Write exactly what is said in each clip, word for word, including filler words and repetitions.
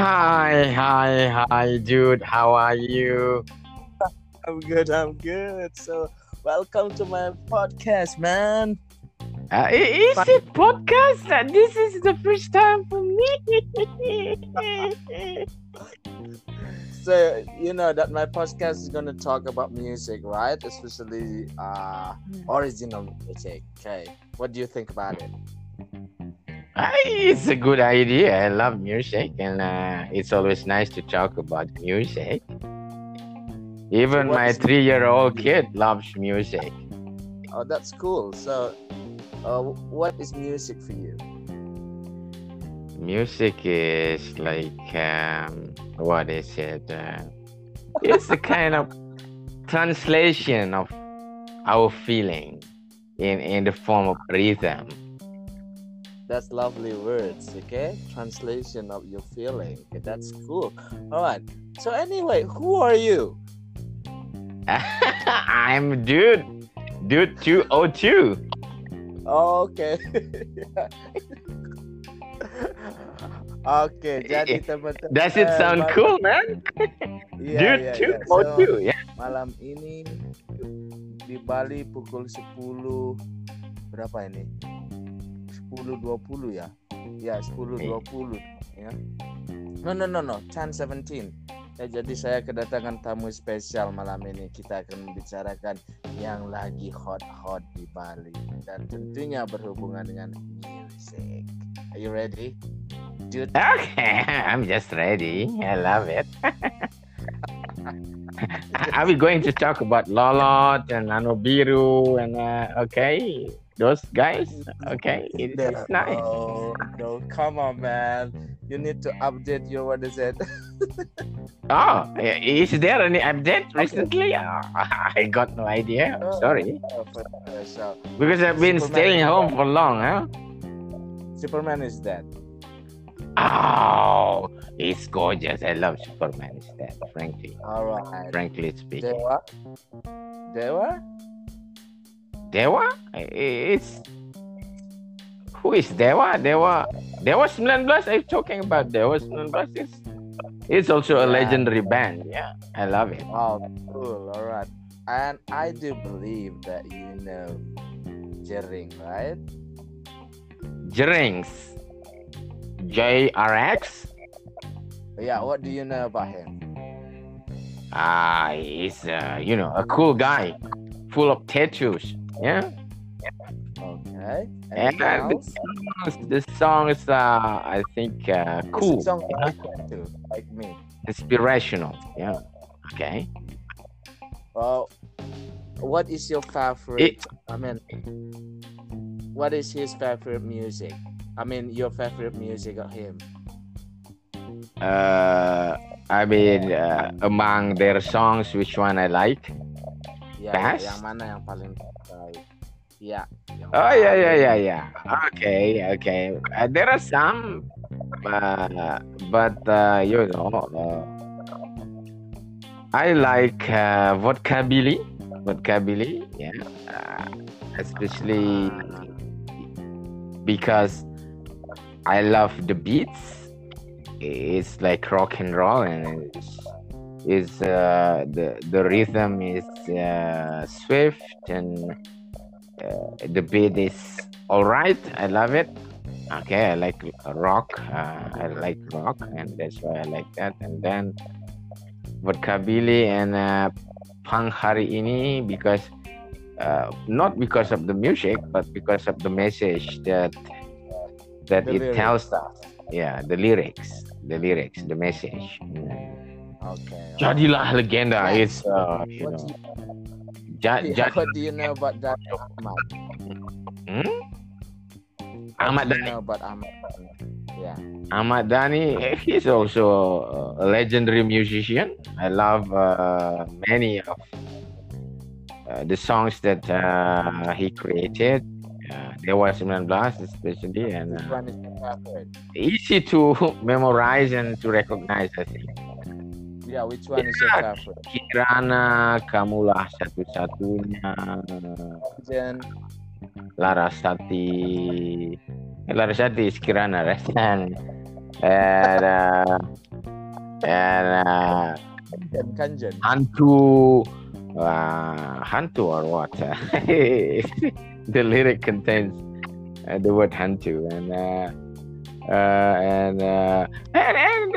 Hi, hi, hi, dude. How are you? I'm good. I'm good. So, welcome to my podcast, man. Uh, is it podcast? This is the first time for me. So, you know that my podcast is going to talk about music, right? Especially uh, original music. Okay. What do you think about it? Uh, it's a good idea. I love music, and uh, it's always nice to talk about music. Even so my three-year-old music? Kid loves music. Oh, that's cool. So, uh, what is music for you? Music is like, um, what is it? Uh, it's a kind of translation of our feeling in, in the form of rhythm. That's lovely words, okay? Translation of your feeling. Okay, that's cool. All right. So anyway, who are you? I'm dude. Dude two oh two. Okay. Okay. Jadi teman-teman. Does it sound uh, cool, man? Yeah, dude yeah, two oh two. Yeah. So, yeah. Malam ini di Bali pukul sepuluh berapa ini? ten twenty ya. Ya, ten twenty ya. No no no no, ten seventeen. Ya, jadi saya kedatangan tamu spesial malam ini. Kita akan membicarakan yang lagi hot-hot di Bali dan tentunya berhubungan dengan music. Are you ready? Dude? Okay, I'm just ready. I love it. Are we going to talk about Lolot and Nano Biru and uh, okay? Those guys, okay, it's no, nice. No, no, come on, man. You need to update your, what is it? Oh, is there any update recently? Oh, I got no idea. I'm sorry. Oh, for sure. Because I've been Superman staying home for long, huh? Superman is dead. Oh, it's gorgeous. I love Superman is dead, frankly. All right. Frankly speaking. Dewa? Dewa? Dewa? It's... Who is Dewa? Dewa... Dewa nineteen, I'm talking about Dewa nineteen. It's, it's also a legendary band. Yeah, I love it. Oh, cool. All right. And I do believe that you know Jerinx, right? Jerinx. J R X? Yeah, what do you know about him? Ah, uh, he's, uh, you know, a cool guy. Full of tattoos. Yeah. Okay. Anything and else? the songs, the songs are, I think, uh, cool. Songs yeah? Like, like me. Inspirational. Yeah. Okay. Well, what is your favorite? It, I mean, what is his favorite music? I mean, your favorite music of him? Uh, I mean, uh, among their songs, which one I like? Yeah, best? Yang mana yang paling baik? Yeah. Oh yeah yeah yeah yeah. Okay okay. Uh, there are some, uh, but uh, you know, uh, I like uh, vodka Billy, vodka Billy. Yeah, uh, especially because I love the beats. It's like rock and roll and. It's, Is uh, the the rhythm is uh, swift and uh, the beat is all right. I love it. Okay, I like rock. Uh, I like rock, and that's why I like that. And then Vodka Billy and uh, Pang Hari Ini because uh, not because of the music, but because of the message that that the it lyrics. tells us. Yeah, the lyrics, the lyrics, the message. Mm. Okay. Jadilah legenda. Yeah. It's uh, you know. Ja- yeah, Jad- what do you know about that? Ahmad. Hmm? Ahmad Dhani. You know about Ahmad Dhani? Yeah. Ahmad Dhani. He's also a legendary musician. I love uh, many of uh, the songs that uh, he created. Uh, Dewa nineteen especially, and uh, easy to memorize and to recognize. I think. Yeah, which one yeah. is your favorite? Kirana, Kamulah Satu-Satunya, Jen, Larasati. Larasati is Kirana, right? And uh, And uh, kanjan, kanjan. Hantu, uh, hantu or what? The lyric contains uh, the word hantu, and uh, uh, and, uh, and and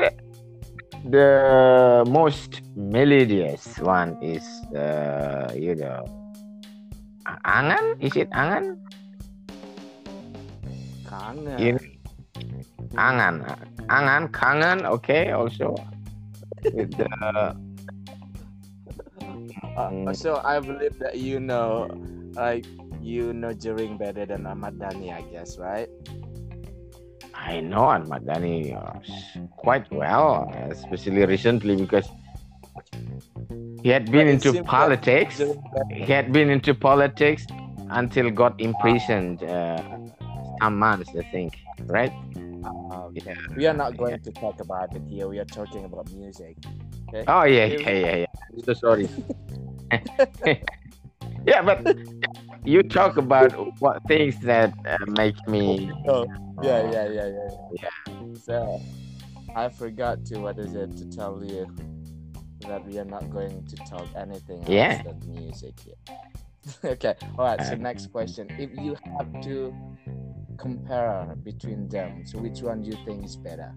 the most melodious one is uh, you know, angan. Is it angan? Kangan. You know? Angan, angan, kangan. Okay, also. With the, um, uh, so I believe that you know, like you know, Jering better than Ahmad Dhani, I guess, right? I know Ahmad Dhani quite well, especially recently because he had been but into politics. He had been into politics until got imprisoned uh, some months, I think, right? Um, yeah. We are not going yeah. to talk about it here. We are talking about music. Okay? Oh yeah, yeah, yeah, yeah. I'm so sorry. Yeah, but you talk about what things that uh, make me. Oh, yeah, yeah, yeah, yeah, yeah. Yeah. So I forgot to what is it to tell you that we are not going to talk anything else yeah. than music here. Okay. All right. So next question: if you have to compare between them, so which one do you think is better?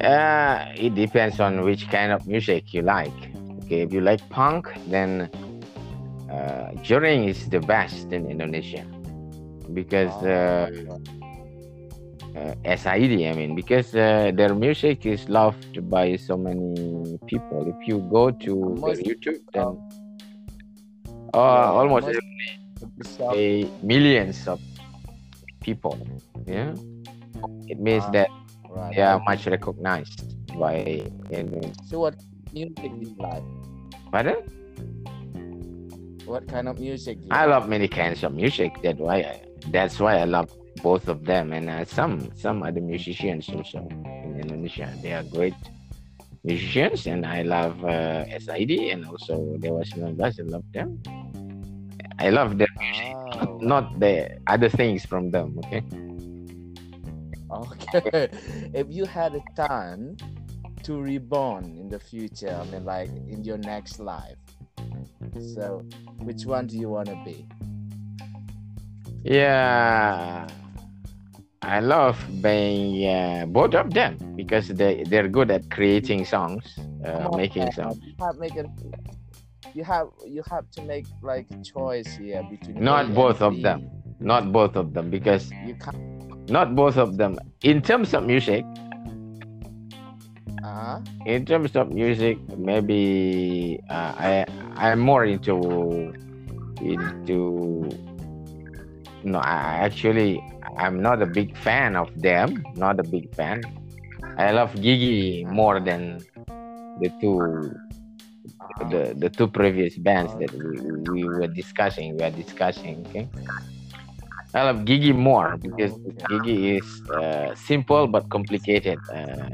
Uh, it depends on which kind of music you like. Okay, if you like punk, then uh, Jering is the best in Indonesia because uh, uh, S I D I mean, because uh, their music is loved by so many people. If you go to almost, YouTube, then oh, oh almost, almost a millions of people, yeah, it means ah, that right. they are much recognized by. And so, what music do you like? Pardon? What kind of music? Do you I like? love many kinds of music. That's why. I, that's why I love both of them, and uh, some some other musicians also in Indonesia. They are great musicians, and I love uh, S I D and also Dewa nineteen. I love them. I love their music, oh. not the other things from them, okay? Okay. If you had a time to reborn in the future, I mean, like, in your next life, so, which one do you want to be? Yeah, I love being uh, both of them, because they, they're good at creating songs, uh, oh, making songs. You have you have to make like a choice here between not both of them, not both of them because you can't not both of them in terms of music. Uh-huh. In terms of music, maybe uh, I I'm more into into no. I actually I'm not a big fan of them. Not a big fan. I love Gigi more than the two. The the two previous bands that we, we were discussing, we are discussing. Okay, I love Gigi more because Gigi is uh, simple but complicated, uh,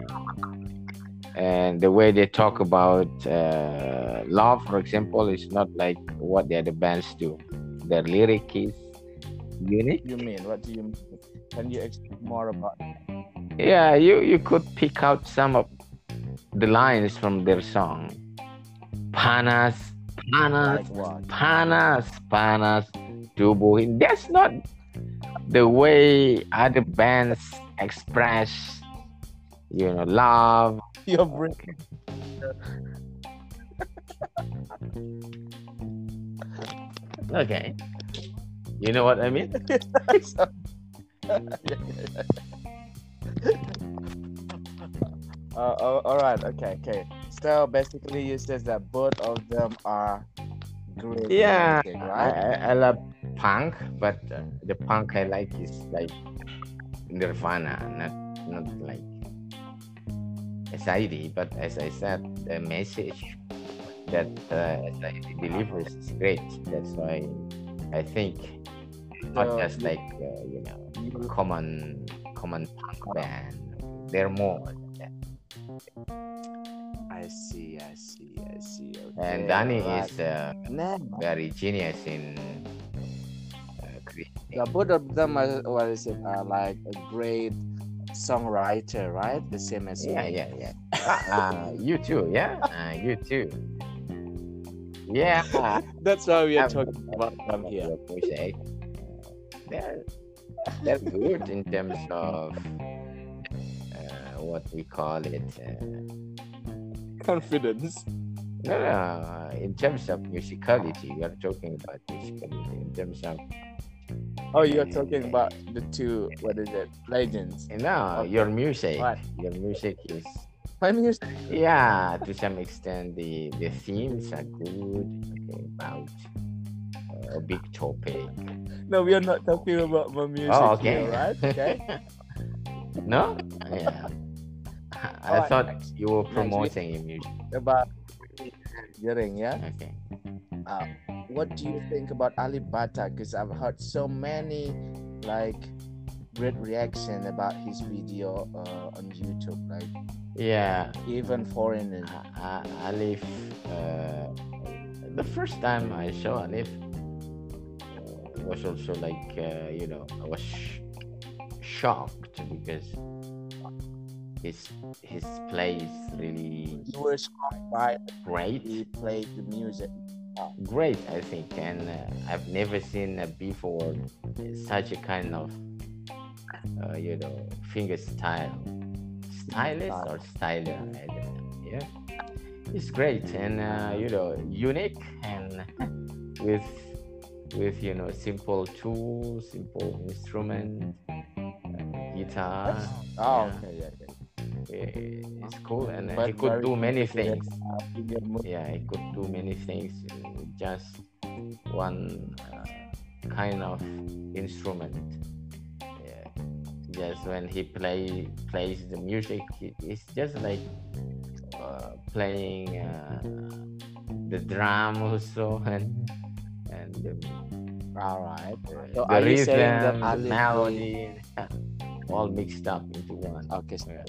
and the way they talk about uh, love, for example, is not like what the other bands do. Their lyric is unique. You mean what do you mean? Can you explain more about it? Yeah, you you could pick out some of the lines from their song. Panas, panas, panas, panas, tubuhin. That's not the way other bands express, you know, love. You're breaking. Okay. You know what I mean? Uh, oh, all right. Okay. Okay. So basically, you said that both of them are great. Yeah. Music, right? I, I love punk, but uh, the punk I like is like Nirvana, not not like S I D. But as I said, the message that uh, S I D delivers is great. That's why I think not so, just like uh, you know common common punk band. They're more. I see, I see, I see. Okay. And Dhani right. is uh, nah. very genius in uh, creating. Yeah, both of them are what is it? Are like a great songwriter, right? The same as yeah, me. Yeah, yeah, yeah. uh, you too, yeah? Uh, you too. Yeah. That's why we are I'm, talking about them here. They're, they're good in terms of uh, what we call it. Uh, Confidence. No, no. In terms of musicality, we are talking about musicality. In terms of oh, you're uh, talking about the two. What is it? Legends. No, okay. Your music. What? Your music is. My music. Yeah, to some extent, the, the themes are good. Okay, about uh, a big topic. No, we are not talking about my music. Oh, okay. Here, right? Okay. No. Yeah. I oh, thought I, you were promoting your music. About. Jering, yeah. Okay. Uh, what do you think about Alip Ba Ta? Because I've heard so many like great reaction about his video uh, on YouTube. Like, yeah, even foreigners. Uh, uh, Alip, uh, the first time I saw Alip uh, was also like uh, you know I was sh- shocked because. His his play is really he was great. He played the music great, I think, and uh, I've never seen uh, before such a kind of uh, you know finger style, stylist or styler. I don't know. Yeah, it's great and uh, you know unique and with with you know simple tools, simple instrument, guitar. Oh, yeah. Okay, yeah. Okay. It's cool, and but he could do many things. Yeah, he could do many things with just one uh, kind of instrument. Yeah, just when he play plays the music, it, it's just like uh, playing uh, the drum also and and the, all right. Uh, so the rhythm, the melody, all mixed up into one. Okay. So yeah.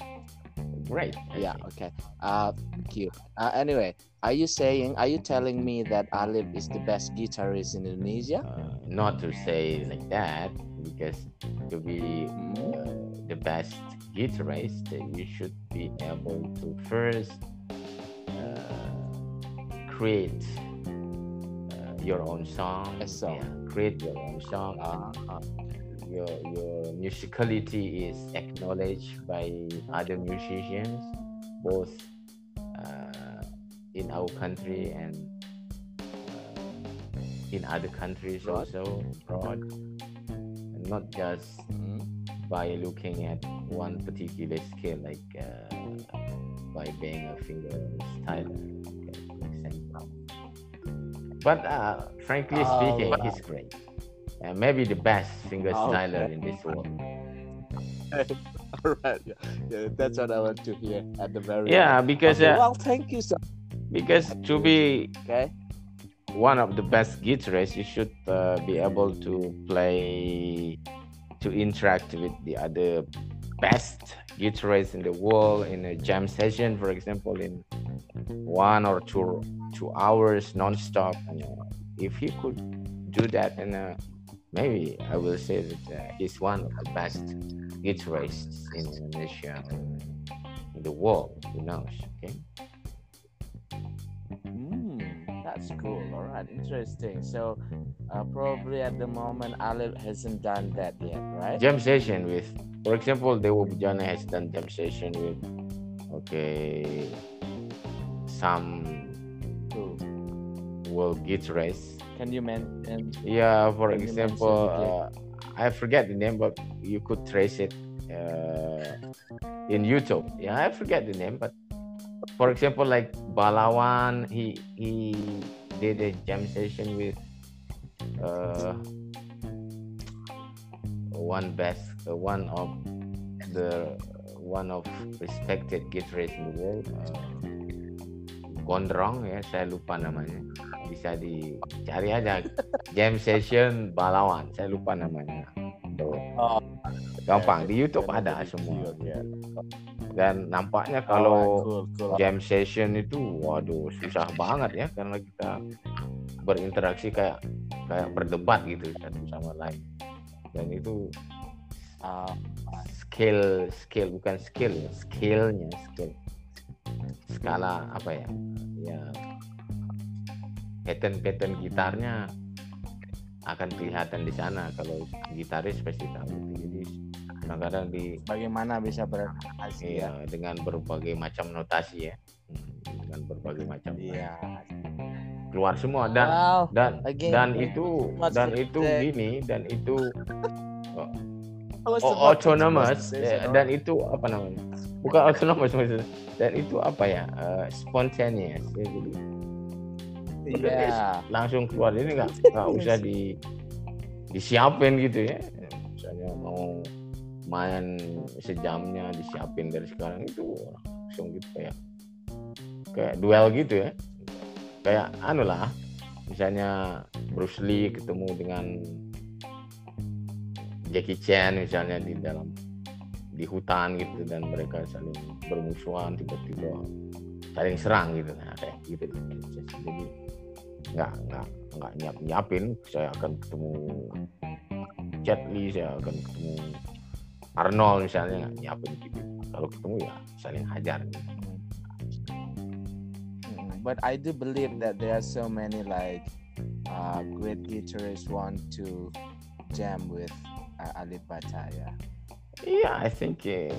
Great. Yeah. Okay. Uh, thank you. Uh, anyway, are you saying? Are you telling me that Alip is the best guitarist in Indonesia? Uh, not to say like that, because to be uh, the best guitarist, you should be able to first uh, create uh, your own song. A song. Yeah, create your own song. Uh-huh. Your, your musicality is acknowledged by other musicians, both uh, in our country and uh, in other countries broad. also abroad, and not just mm-hmm. by looking at one particular skill, like uh, by being a finger styler, for example. But uh, frankly uh, speaking, wow. He's great. Uh, maybe the best finger styler okay. in this world. All right, yeah. Yeah, that's what I want to hear at the very yeah, end. because okay. uh, well, thank you so. Because to be okay. one of the best guitarists, you should uh, be able to play, to interact with the other best guitarists in the world in a jam session, for example, in one or two two hours non-stop. And if you could do that, and uh, maybe I will say that uh, he's one of the best guitarists in Indonesia and in the world, you know, okay? Mm, that's cool, all right, interesting. So, uh, probably at the moment, Alip hasn't done that yet, right? Jam session with, for example, Dewa Budjana has done jam session with, okay, some cool. world guitarists. Can you mention? Yeah, for example, uh, I forget the name, but you could trace it uh, in YouTube. Yeah, I forget the name, but for example, like Balawan, he he did a jam session with uh, one best, uh, one of the one of respected guitarists in the world. Uh, Gondrong ya, saya lupa namanya. Bisa dicari aja jam session Balawan. Saya lupa namanya. Tuh. Gampang di YouTube ada semua. Dan nampaknya kalau jam session itu waduh susah banget ya karena kita berinteraksi kayak kayak berdebat gitu satu sama lain. Dan itu uh, skill skill bukan skill skillnya skill skala apa ya ya pattern-pattern gitarnya akan kelihatan di sana kalau gitaris pasti tahu. Jadi kadang-kadang di bagaimana bisa beradaptasi ya, ya dengan berbagai macam notasi ya, dengan berbagai macam ya. Keluar semua dan wow. dan Again. dan itu What's dan it itu then? gini dan itu oh, oh, autonomous yeah, dan itu apa namanya bukan autonomous maksudnya dan itu apa ya uh, spontaneous ya, jadi yeah. langsung keluar ini nggak nggak usah di disiapin gitu ya. Misalnya mau main sejamnya disiapin dari sekarang itu langsung gitu kayak kayak duel gitu ya, kayak anu lah misalnya Bruce Lee ketemu dengan Jackie Chan misalnya di dalam di hutan gitu dan mereka saling bermusuhan tiba-tiba saling serang gitu nah kayak gitu jadi nggak nggak nggak nyiap nyiapin saya akan ketemu Jet Li saya akan ketemu Arnold misalnya nggak nyiapin gitu kalau ketemu ya saling hajar gitu. But I do believe that there are so many like uh, great guitarists want to jam with uh, Alip Ba Ta. Yeah, I think uh,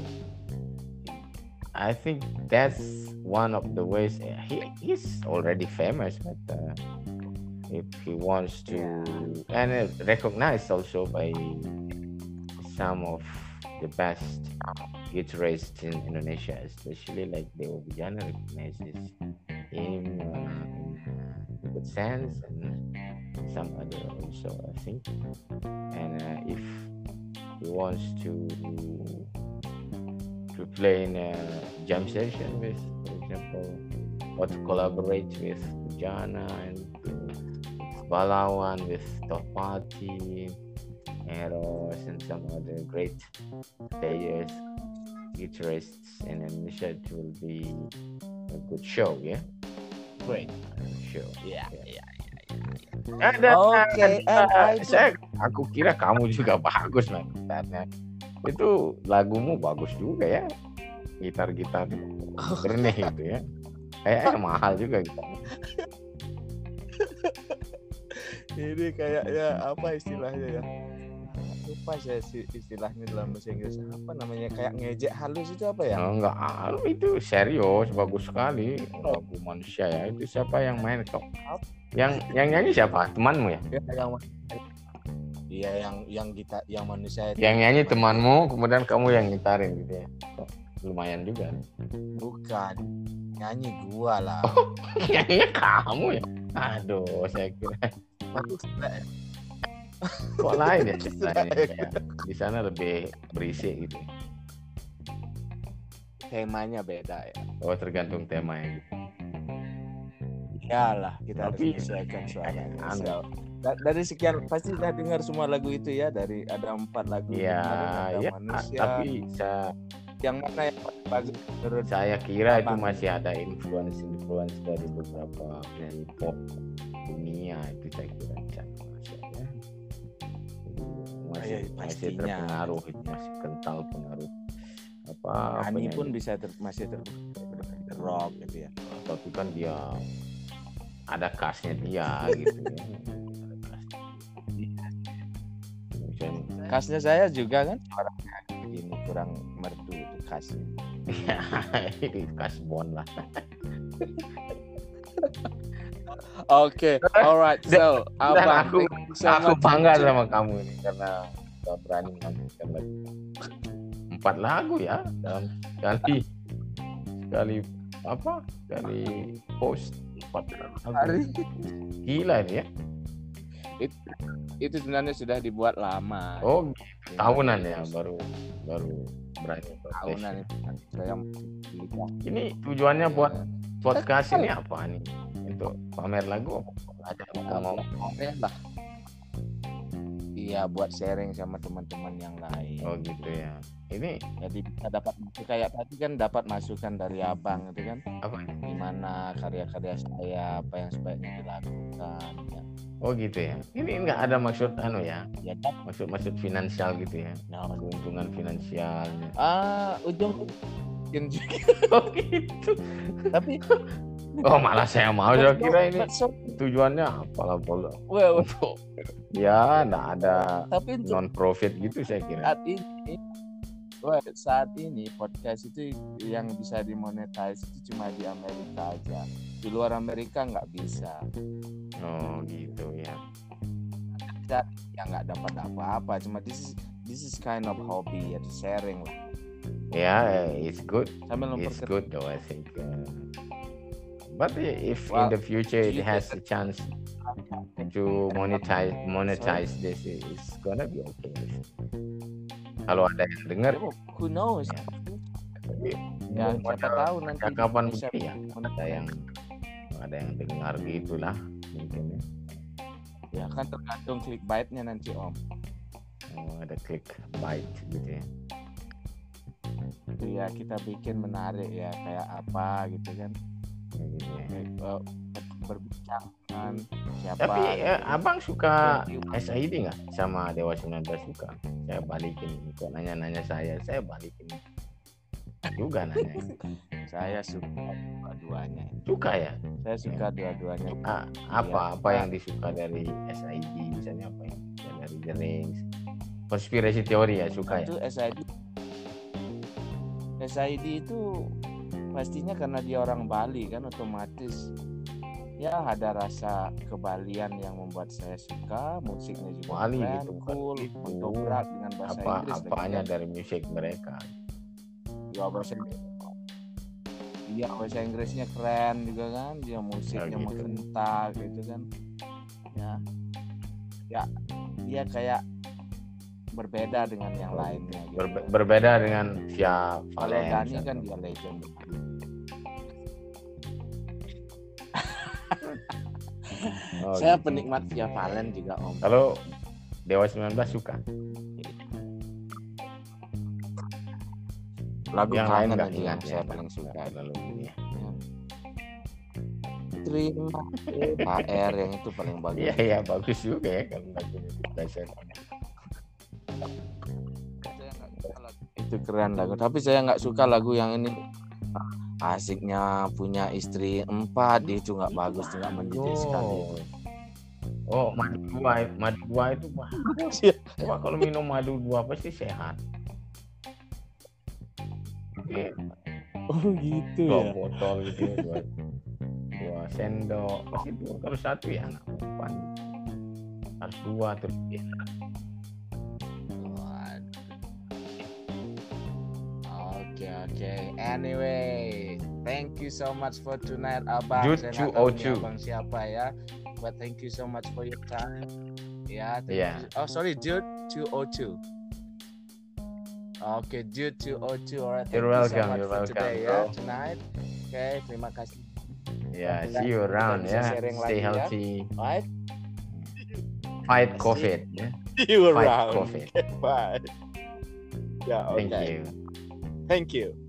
I think that's one of the ways uh, he is already famous. But uh, if he wants to yeah. and uh, recognized also by some of the best guitarists in Indonesia, especially like Dewa Budjana recognizes him uh, in a good sense and some other also I think. And uh, if he wants to to play in a jam session with, for example, or to collaborate with Jana and with Balawan, with Topati, Eros, and some other great players, guitarists, and Indonesia, it will be a good show, yeah? Great show. Yeah, yeah, yeah. yeah, yeah. And, uh, okay, uh, and I do... saya, aku kira kamu juga bagus, man. Karena itu lagumu bagus juga ya, gitar-gitar keren gitu ya. Kayaknya mahal juga gitar. Ini kayaknya apa istilahnya ya? Lupa saya istilahnya dalam bahasa Inggris apa namanya, kayak ngejek halus itu apa ya? Oh, enggak halus itu serius, bagus sekali lagu manusia ya. Itu siapa yang main kok? Yang yang nyanyi siapa? Temanmu ya? Yang Iya yang yang kita yang manusia itu. Yang nyanyi temanmu, kemudian kamu yang gitarin gitu ya. Lumayan juga. Bukan. Nyanyi gua lah. Oh, nyanyi kamu ya. Aduh, saya kira. Kok lain ya ceritanya. Di sana lebih berisik gitu. Temanya beda ya. Oh, tergantung temanya gitu. Iyalah, kita Tapi, harus sesuaikan suaranya. Anda dari sekian pasti sudah dengar semua lagu itu ya, dari ada empat lagu ya, ya, manusia. Tapi saya, yang mana yang bagus menurut saya kira itu masih ada influence-influence dari beberapa penyanyi pop dunia itu saya kira masih ya. masih, masih terpengaruh itu masih kental pengaruh apa Ani pun bisa ter, masih ter, ter rock gitu ya tapi kan dia ada khasnya dia gitu ya. Khasnya saya juga kan orangnya begini kurang merdu itu khasnya. Ini khas Bon lah. Oke, okay. Alright. So, abang, aku so aku bangga much. Sama kamu ini karena sudah berani memainkan lagu. Empat lagu ya dalam kali kali apa? Kali post empat hari. Gila ini ya. It, itu sebenarnya sudah dibuat lama. Oh, ya. Tahunan ya baru baru berani. Tahunan itu. Ini tujuannya ya. buat podcast ini apa nih? Untuk pamer lagu apa? Ada mau pamer lah. Iya, buat sharing sama teman-teman yang lain. Oh gitu ya. Ini jadi kita dapat kayak tadi kan dapat masukan dari abang itu kan. Apa? Gimana karya-karya saya, apa yang sebaiknya dilakukan. Ya. Oh gitu ya. Ini nggak ada maksud anu ya? Ya tak. Maksud-maksud finansial gitu ya? Nah, keuntungan finansial. Ah, ujung mungkin juga. Oh gitu. Tapi. Oh malah saya mau saya kira ini tujuannya apalah polo. Well, untuk ya nggak ada non profit gitu saya kira. Saat ini, well, saat ini podcast itu yang bisa dimonetize itu cuma di Amerika aja. Di luar Amerika nggak bisa. Oh gitu ya. Kita ya nggak dapat apa-apa. Cuma this is this is kind of hobby ya, sharing lah. Yeah, it's good. Sambil it's good though I think. Uh... But if well, in the future it has a chance to monetize monetize this, it's gonna be okay. Kalau ada yang dengar, who knows? Ya, siapa ya, tahu nanti kapan bisa ya. Ada yang ada yang dengar gitulah mungkin. Ya kan tergantung clickbait-nya nanti Om. Oh, ada clickbait gitu ya. Itu ya kita bikin menarik ya kayak apa gitu kan. Gitu ya. Berbincang dengan siapa. Tapi eh, abang suka S I D nggak sama Dewa sembilan belas? Suka. Saya balikin, kok nanya-nanya saya, saya balikin juga nanya. Saya suka dua-duanya. Suka ya? Saya suka ya. Dua-duanya. Ah, apa ya. Apa yang disuka dari S I D misalnya apa ya? Dari Jerinx. Konspirasi teori ya suka ya? Itu S I D. S I D itu pastinya karena dia orang Bali kan otomatis ya ada rasa kebalian yang membuat saya suka musiknya juga Bali keren, gitu cool, mendobrak dengan bahasa apa, Inggris apanya gitu. Dari musik mereka ya bahasa ya bahasa Inggrisnya keren juga kan dia musiknya ya, gitu. Mengental gitu kan ya ya dia kayak berbeda dengan yang lainnya gitu. Berbe- berbeda dengan Via Valen Dhani kan dia legend. Oh, saya gitu. Penikmat Via Valen juga Om. Kalau Dewa sembilan belas suka. Lagu yang lain enggak ingat saya paling suka lalu ini. Terima H R yang itu paling bagus. Iya ya bagus juga ya kalau lagunya dipleset. Saya nggak suka lagu itu keren lagu, tapi saya nggak suka lagu yang ini asiknya punya istri empat itu nggak bagus, nggak mendidik sekali. Itu. Oh madu dua, madu dua itu bagus. Wah kalau minum madu dua pasti sehat. Oh gitu ya. Dua botol gitu, dua, dua sendok pasti dua kalau satu ya anak empat harus dua terus enak. Okay. Anyway, thank you so much for tonight, Abang. two two oh two Abang siapa ya? But thank you so much for your time. Yeah. Yeah. You. Oh, sorry, dude. two oh two Okay, dude. two oh two Alright. You're welcome. So you're welcome. Today, yeah, tonight. Okay. Terima kasih. Yeah. See you around. Yeah. Stay lagi, healthy. Yeah. Right. Fight COVID. Yeah. See you around. Fight COVID. Okay, bye. Yeah. Okay. Thank you. Thank you.